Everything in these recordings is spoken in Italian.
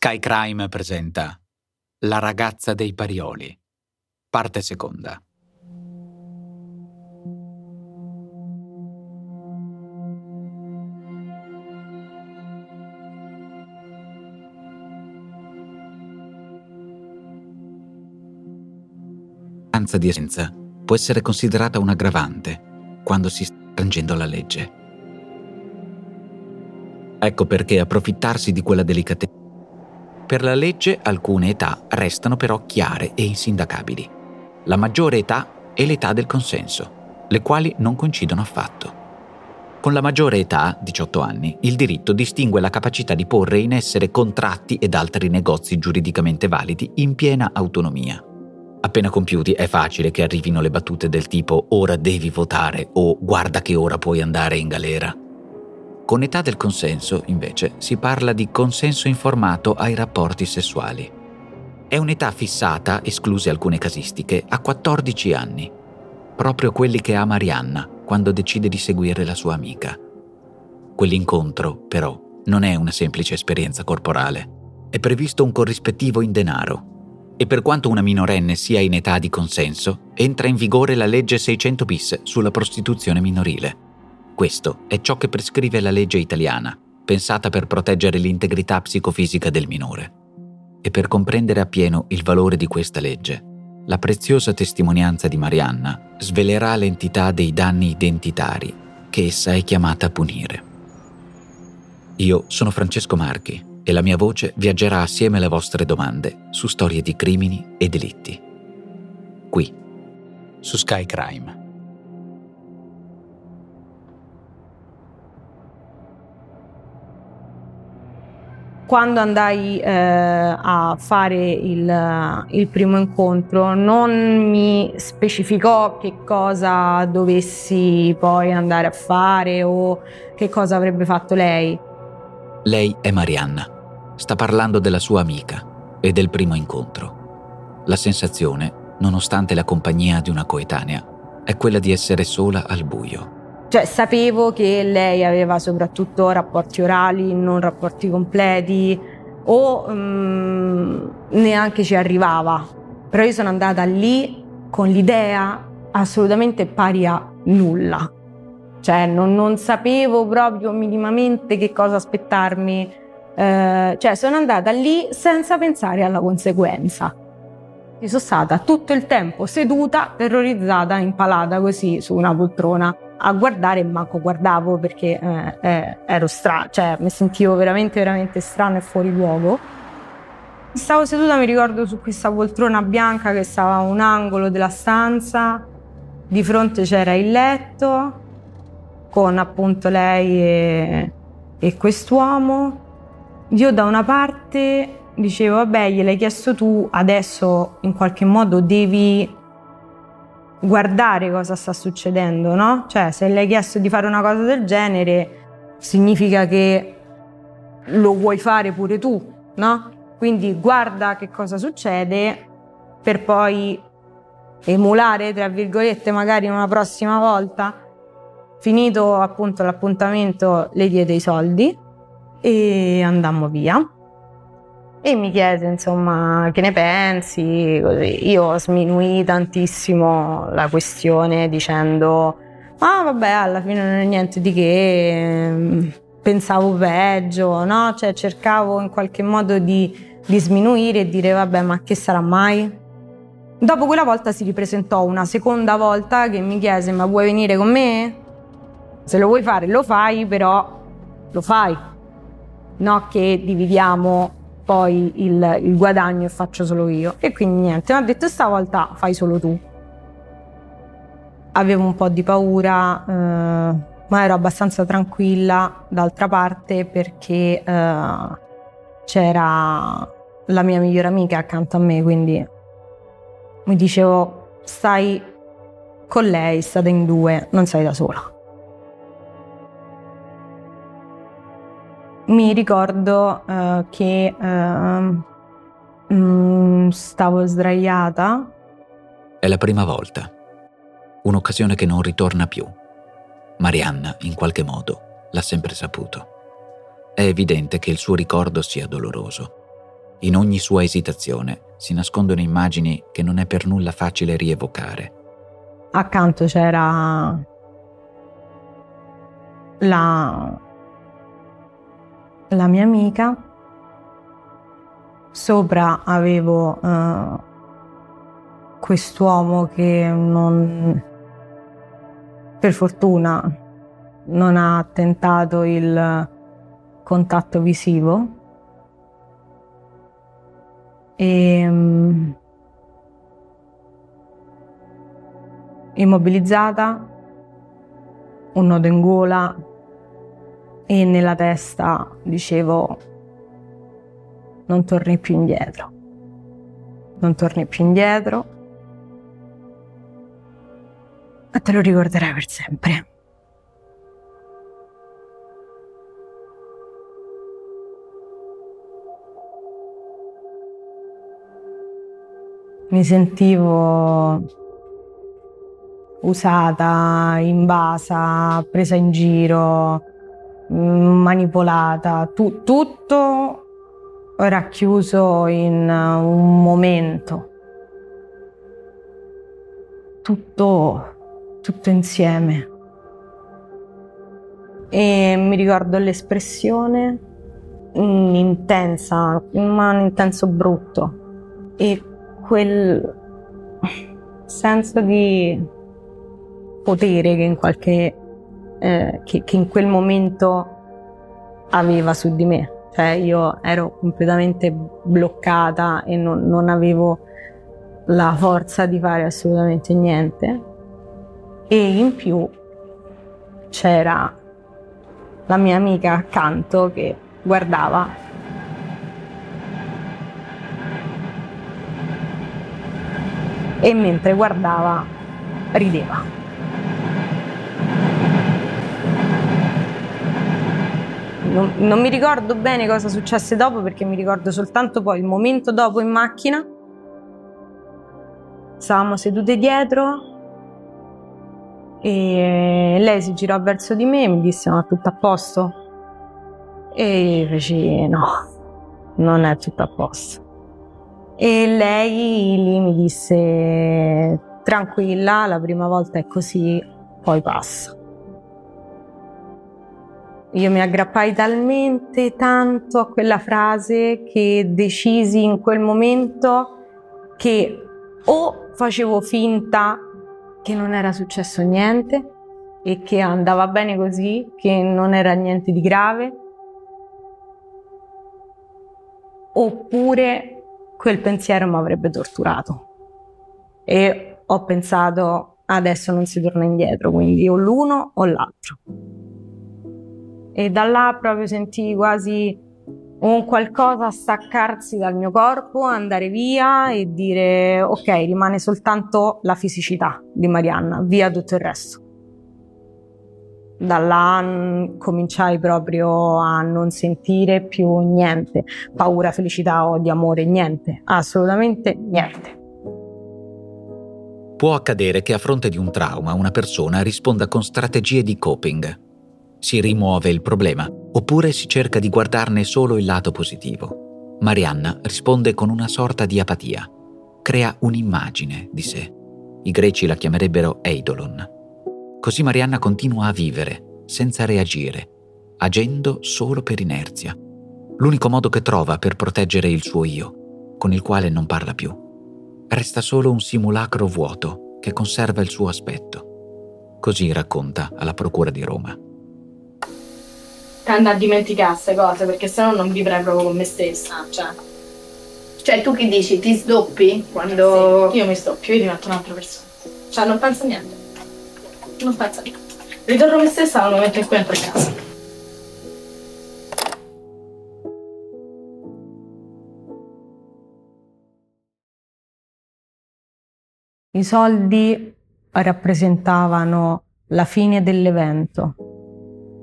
Sky Crime presenta La ragazza dei Parioli, parte seconda. L'assenza di essenza può essere considerata un aggravante quando si sta infrangendo la legge. Ecco perché approfittarsi di quella delicatezza. Per la legge alcune età restano però chiare e insindacabili. La maggiore età è l'età del consenso, le quali non coincidono affatto. Con la maggiore età, 18 anni, il diritto distingue la capacità di porre in essere contratti ed altri negozi giuridicamente validi in piena autonomia. Appena compiuti è facile che arrivino le battute del tipo «ora devi votare» o «guarda che ora puoi andare in galera». Con età del consenso, invece, si parla di consenso informato ai rapporti sessuali. È un'età fissata, escluse alcune casistiche, a 14 anni, proprio quelli che ha Marianna quando decide di seguire la sua amica. Quell'incontro, però, non è una semplice esperienza corporale. È previsto un corrispettivo in denaro. E per quanto una minorenne sia in età di consenso, entra in vigore la legge 600 bis sulla prostituzione minorile. Questo è ciò che prescrive la legge italiana, pensata per proteggere l'integrità psicofisica del minore. E per comprendere appieno il valore di questa legge, la preziosa testimonianza di Marianna svelerà l'entità dei danni identitari che essa è chiamata a punire. Io sono Francesco Marchi e la mia voce viaggerà assieme alle vostre domande su storie di crimini e delitti. Qui, su Sky Crime. Quando andai a fare il primo incontro non mi specificò che cosa dovessi poi andare a fare o che cosa avrebbe fatto lei. Lei è Marianna. Sta parlando della sua amica e del primo incontro. La sensazione, nonostante la compagnia di una coetanea, è quella di essere sola al buio. Cioè, sapevo che lei aveva soprattutto rapporti orali, non rapporti completi, o neanche ci arrivava. Però io sono andata lì con l'idea assolutamente pari a nulla. Cioè, non sapevo proprio minimamente che cosa aspettarmi. Cioè, sono andata lì senza pensare alla conseguenza. Io sono stata tutto il tempo seduta, terrorizzata, impalata così su una poltrona. A guardare manco guardavo perché ero strana, cioè mi sentivo veramente strana e fuori luogo. Stavo seduta, mi ricordo, su questa poltrona bianca che stava a un angolo della stanza, di fronte c'era il letto con appunto lei e quest'uomo. Io da una parte dicevo vabbè, gliel'hai chiesto tu, adesso in qualche modo devi guardare cosa sta succedendo, no? Cioè, se le hai chiesto di fare una cosa del genere, significa che lo vuoi fare pure tu, no? Quindi guarda che cosa succede per poi emulare, tra virgolette, magari una prossima volta. Finito appunto l'appuntamento, le diede i soldi e andammo via. E mi chiese, insomma, che ne pensi? Così. Io sminuii tantissimo la questione dicendo «Ah, vabbè, alla fine non è niente di che, pensavo peggio», no? Cioè, cercavo in qualche modo di sminuire e dire «Vabbè, ma che sarà mai?» Dopo quella volta si ripresentò una seconda volta che mi chiese «Ma vuoi venire con me? Se lo vuoi fare, lo fai, però lo fai, no che dividiamo poi il guadagno e faccio solo io». E quindi niente, mi ha detto stavolta fai solo tu. Avevo un po' di paura, ma ero abbastanza tranquilla d'altra parte perché c'era la mia migliore amica accanto a me, quindi mi dicevo stai con lei, state in due, non sei da sola. Mi ricordo che stavo sdraiata. È la prima volta. Un'occasione che non ritorna più. Marianna, in qualche modo, l'ha sempre saputo. È evidente che il suo ricordo sia doloroso. In ogni sua esitazione si nascondono immagini che non è per nulla facile rievocare. Accanto c'era la mia amica, sopra avevo quest'uomo che per fortuna non ha tentato il contatto visivo, e immobilizzata, un nodo in gola, e nella testa dicevo: non torni più indietro, non torni più indietro, e te lo ricorderai per sempre. Mi sentivo usata, invasa, presa in giro, manipolata, tutto racchiuso in un momento, tutto insieme. E mi ricordo l'espressione intensa, ma un intenso brutto, e quel senso di potere che che in quel momento aveva su di me. Cioè, io ero completamente bloccata e non avevo la forza di fare assolutamente niente. E in più c'era la mia amica accanto che guardava. E mentre guardava, rideva. Non mi ricordo bene cosa successe dopo, perché mi ricordo soltanto poi il momento dopo in macchina. Stavamo sedute dietro e lei si girò verso di me e mi disse: ma tutto a posto? E io feci: no, non è tutto a posto. E lei lì mi disse: tranquilla, la prima volta è così, poi passa. Io mi aggrappai talmente tanto a quella frase che decisi in quel momento che o facevo finta che non era successo niente e che andava bene così, che non era niente di grave, oppure quel pensiero mi avrebbe torturato. E ho pensato: adesso non si torna indietro, quindi o l'uno o l'altro. E da là proprio sentii quasi un qualcosa staccarsi dal mio corpo, andare via e dire: ok, rimane soltanto la fisicità di Marianna, via tutto il resto. Da là cominciai proprio a non sentire più niente, paura, felicità, odio, amore, niente, assolutamente niente. Può accadere che a fronte di un trauma una persona risponda con strategie di coping. Si rimuove il problema, oppure si cerca di guardarne solo il lato positivo. Marianna risponde con una sorta di apatia. Crea un'immagine di sé. I greci la chiamerebbero eidolon. Così Marianna continua a vivere, senza reagire, agendo solo per inerzia. L'unico modo che trova per proteggere il suo io, con il quale non parla più. Resta solo un simulacro vuoto che conserva il suo aspetto. Così racconta alla Procura di Roma. Tendo a dimenticare queste cose, perché sennò non vivrei proprio con me stessa. Cioè tu che dici? Ti sdoppi? Quando... Sì, io mi sdoppio, io divento un'altra persona. Cioè non penso a niente. Non penso a niente. Ritorno me stessa al momento in cui entro a casa. I soldi rappresentavano la fine dell'evento.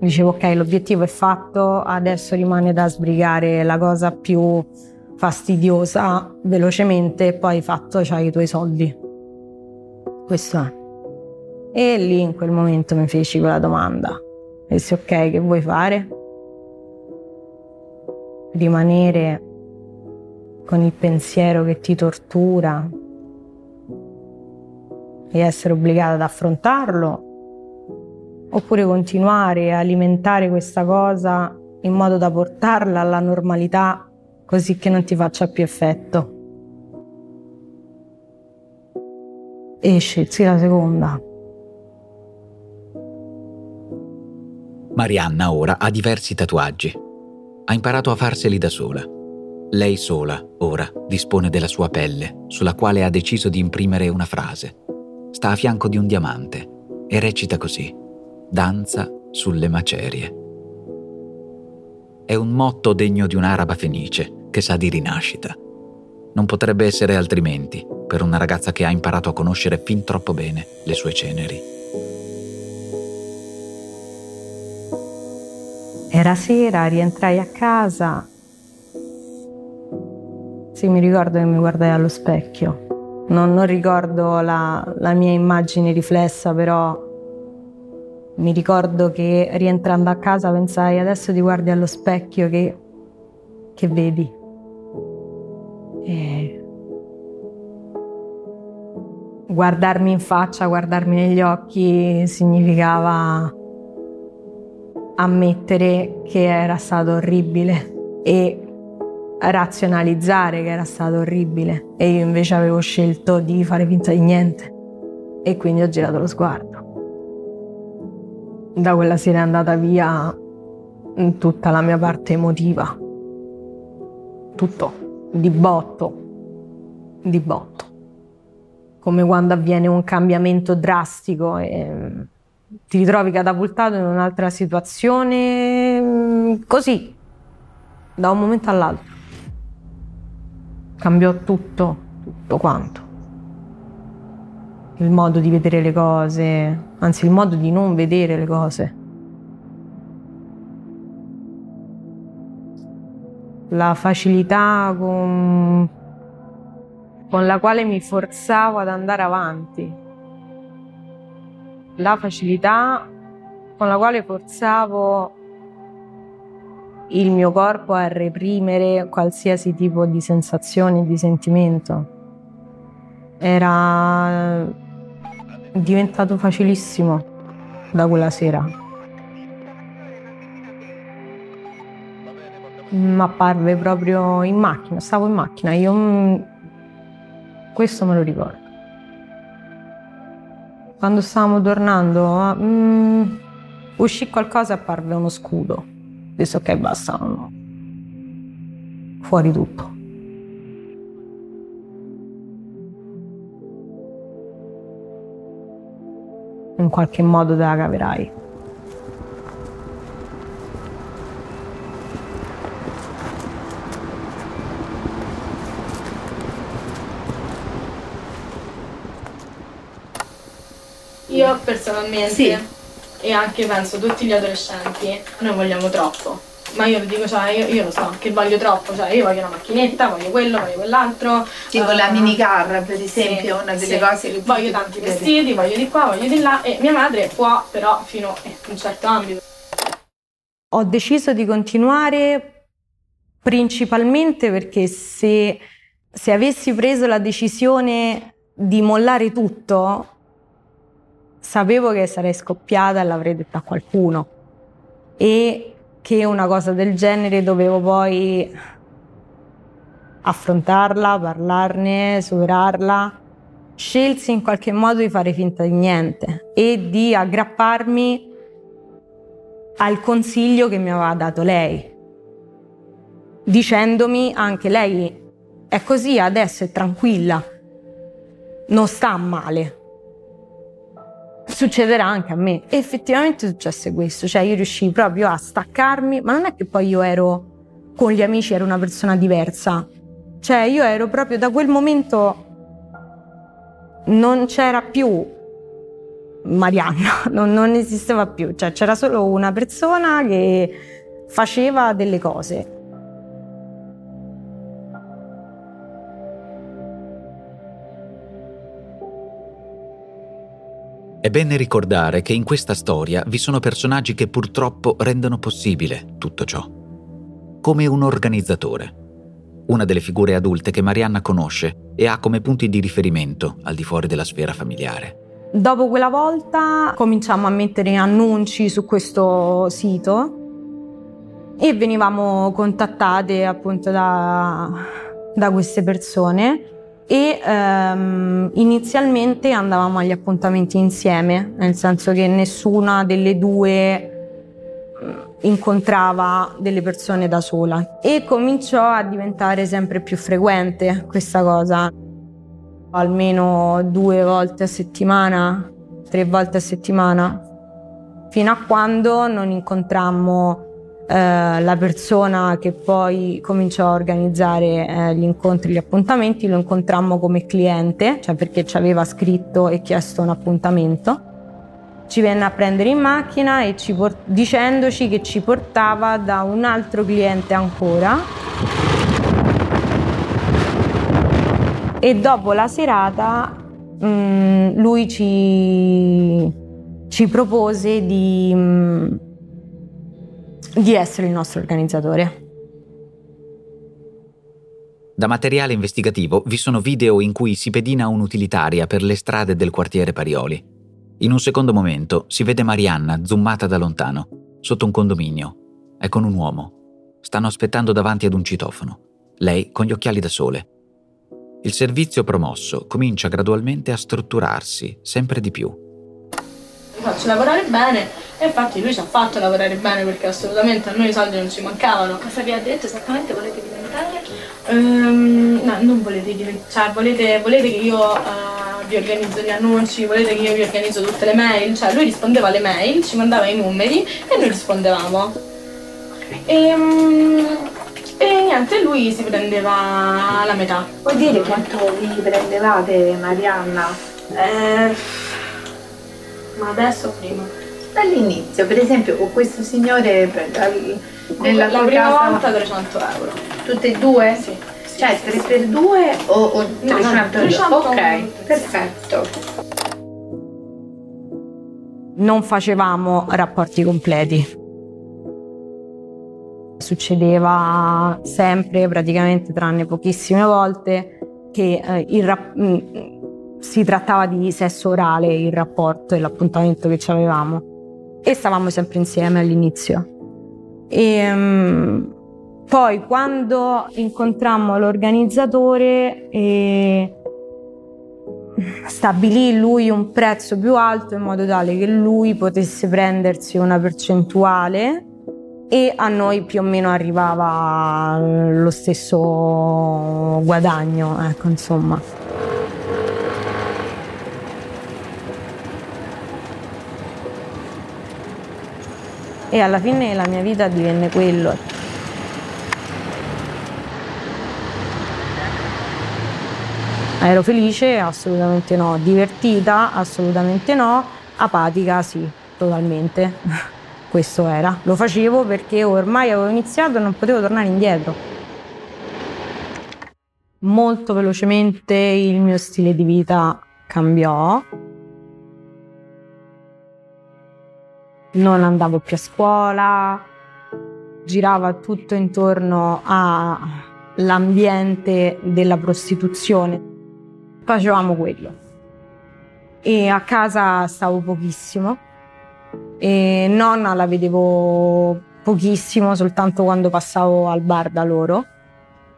Dicevo: ok, l'obiettivo è fatto, adesso rimane da sbrigare la cosa più fastidiosa velocemente e poi fatto, c'hai i tuoi soldi. Questo è. E lì in quel momento mi feci quella domanda. Dissi: ok, che vuoi fare? Rimanere con il pensiero che ti tortura e essere obbligata ad affrontarlo, oppure continuare a alimentare questa cosa in modo da portarla alla normalità così che non ti faccia più effetto. E scelsi la seconda. Marianna ora ha diversi tatuaggi. Ha imparato a farseli da sola. Lei sola, ora, dispone della sua pelle, sulla quale ha deciso di imprimere una frase. Sta a fianco di un diamante e recita così: danza sulle macerie. È un motto degno di un'araba fenice che sa di rinascita. Non potrebbe essere altrimenti per una ragazza che ha imparato a conoscere fin troppo bene le sue ceneri. Era sera, rientrai a casa. Sì, mi ricordo che mi guardai allo specchio. Non ricordo la mia immagine riflessa, però mi ricordo che rientrando a casa pensai: adesso ti guardi allo specchio, che vedi? E guardarmi in faccia, guardarmi negli occhi significava ammettere che era stato orribile e razionalizzare che era stato orribile, e io invece avevo scelto di fare finta di niente e quindi ho girato lo sguardo. Da quella sera è andata via tutta la mia parte emotiva, tutto, di botto, come quando avviene un cambiamento drastico e ti ritrovi catapultato in un'altra situazione, così, da un momento all'altro. Cambiò tutto quanto. Il modo di vedere le cose, anzi il modo di non vedere le cose. La facilità con la quale mi forzavo ad andare avanti. La facilità con la quale forzavo il mio corpo a reprimere qualsiasi tipo di sensazione e di sentimento. Era diventato facilissimo da quella sera. Ma apparve proprio in macchina, stavo in macchina, io questo me lo ricordo. Quando stavamo tornando uscì qualcosa e apparve uno scudo. Ho detto ok, basta, fuori tutto. In qualche modo te la caverai. Io personalmente, sì, e anche penso tutti gli adolescenti, noi vogliamo troppo. Ma io lo dico, cioè, io lo so che voglio troppo, cioè io voglio una macchinetta, voglio quello, voglio quell'altro. Tipo la minicar, per esempio, sì, una delle cose che voglio, tanti vestiti, voglio di qua, voglio di là, e mia madre può, però fino a un certo ambito. Ho deciso di continuare principalmente perché se avessi preso la decisione di mollare tutto, sapevo che sarei scoppiata e l'avrei detta a qualcuno. E che una cosa del genere dovevo poi affrontarla, parlarne, superarla. Scelsi in qualche modo di fare finta di niente e di aggrapparmi al consiglio che mi aveva dato lei, dicendomi anche lei è così, adesso è tranquilla, non sta male. Succederà anche a me. E effettivamente successe questo, cioè io riuscii proprio a staccarmi, ma non è che poi io ero con gli amici, ero una persona diversa, cioè io ero proprio, da quel momento non c'era più Marianna, non esisteva più, cioè c'era solo una persona che faceva delle cose. È bene ricordare che in questa storia vi sono personaggi che purtroppo rendono possibile tutto ciò. Come un organizzatore. una delle figure adulte che Marianna conosce e ha come punti di riferimento al di fuori della sfera familiare. Dopo quella volta cominciamo a mettere annunci su questo sito e venivamo contattate appunto da queste persone e inizialmente andavamo agli appuntamenti insieme, nel senso che nessuna delle due incontrava delle persone da sola e cominciò a diventare sempre più frequente questa cosa, almeno 2 volte a settimana, 3 volte a settimana, fino a quando non incontrammo la persona che poi cominciò a organizzare gli incontri, gli appuntamenti. Lo incontrammo come cliente, cioè perché ci aveva scritto e chiesto un appuntamento. Ci venne a prendere in macchina e dicendoci che ci portava da un altro cliente ancora. E dopo la serata lui ci propose di essere il nostro organizzatore. Da materiale investigativo vi sono video in cui si pedina un'utilitaria per le strade del quartiere Parioli. In un secondo momento si vede Marianna zoomata da lontano, sotto un condominio. È con un uomo. Stanno aspettando davanti ad un citofono. Lei con gli occhiali da sole. Il servizio promosso comincia gradualmente a strutturarsi sempre di più. Mi faccio lavorare bene e infatti lui ci ha fatto lavorare bene perché assolutamente a noi i soldi non ci mancavano. Cosa vi ha detto esattamente? Volete diventare? No, non volete diventare, cioè volete che io vi organizzo gli annunci, volete che io vi organizzo tutte le mail? Cioè lui rispondeva alle mail, ci mandava i numeri e noi rispondevamo. E niente, lui si prendeva la metà. Vuol dire quanto vi prendevate, Marianna? Ma adesso o prima? Dall'inizio, per esempio, con questo signore nella tua prima volta 300 euro. Tutte e due? Sì. Cioè 3 per 2 o 300 euro? No, ok, perfetto. Non facevamo rapporti completi. Succedeva sempre, praticamente tranne pochissime volte, che si trattava di sesso orale il rapporto e l'appuntamento che ci avevamo e stavamo sempre insieme all'inizio e poi quando incontrammo l'organizzatore stabilì lui un prezzo più alto in modo tale che lui potesse prendersi una percentuale e a noi più o meno arrivava lo stesso guadagno, ecco, insomma. E alla fine la mia vita divenne quello. Ero felice? Assolutamente no. Divertita? Assolutamente no. Apatica? Sì, totalmente. Questo era. Lo facevo perché ormai avevo iniziato e non potevo tornare indietro. Molto velocemente il mio stile di vita cambiò. Non andavo più a scuola, girava tutto intorno all'ambiente della prostituzione. Facevamo quello. E a casa stavo pochissimo. E nonna la vedevo pochissimo, soltanto quando passavo al bar da loro.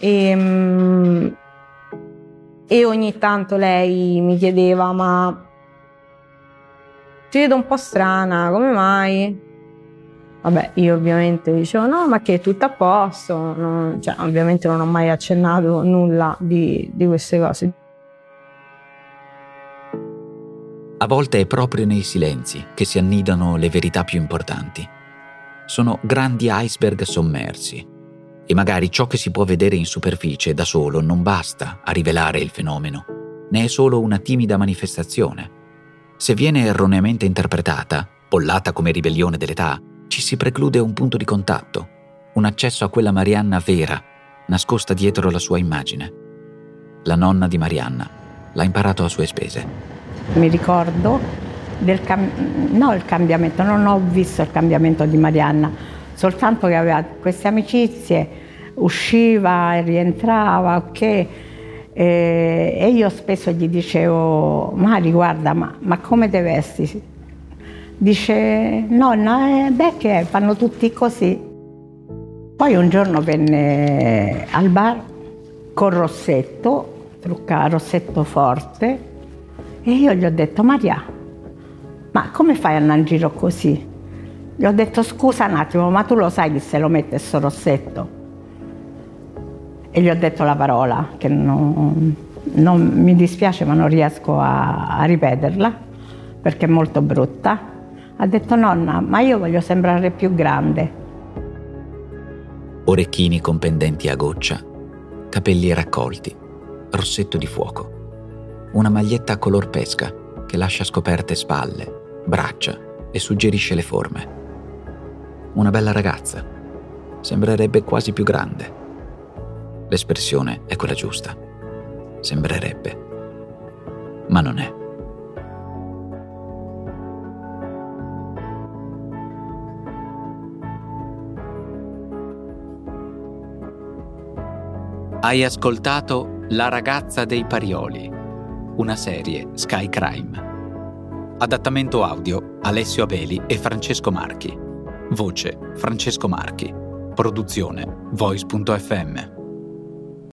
E ogni tanto lei mi chiedeva, ma ti vedo un po' strana, come mai? Vabbè, io ovviamente dicevo no, ma che è tutto a posto, no, cioè ovviamente non ho mai accennato nulla di queste cose. A volte è proprio nei silenzi che si annidano le verità più importanti. Sono grandi iceberg sommersi e magari ciò che si può vedere in superficie da solo non basta a rivelare il fenomeno, ne è solo una timida manifestazione. Se viene erroneamente interpretata, bollata come ribellione dell'età, ci si preclude un punto di contatto, un accesso a quella Marianna vera, nascosta dietro la sua immagine. La nonna di Marianna l'ha imparato a sue spese. Mi ricordo il cambiamento, non ho visto il cambiamento di Marianna, soltanto che aveva queste amicizie, usciva e rientrava, che e io spesso gli dicevo: Mari, guarda, ma come te vesti? Dice: nonna, beh, che fanno tutti così. Poi un giorno venne al bar con rossetto, truccato, rossetto forte, e io gli ho detto: Maria, ma come fai a andare in giro così? Gli ho detto: scusa un attimo, ma tu lo sai che se lo mette sto rossetto? E gli ho detto la parola, che non mi dispiace ma non riesco a ripeterla, perché è molto brutta. Ha detto: nonna, ma io voglio sembrare più grande. Orecchini con pendenti a goccia, capelli raccolti, rossetto di fuoco, una maglietta color pesca che lascia scoperte spalle, braccia e suggerisce le forme. Una bella ragazza, sembrerebbe quasi più grande. L'espressione è quella giusta, sembrerebbe, ma non è. Hai ascoltato La ragazza dei Parioli, una serie Sky Crime. Adattamento audio Alessio Abeli e Francesco Marchi. Voce Francesco Marchi. Produzione Voice.fm.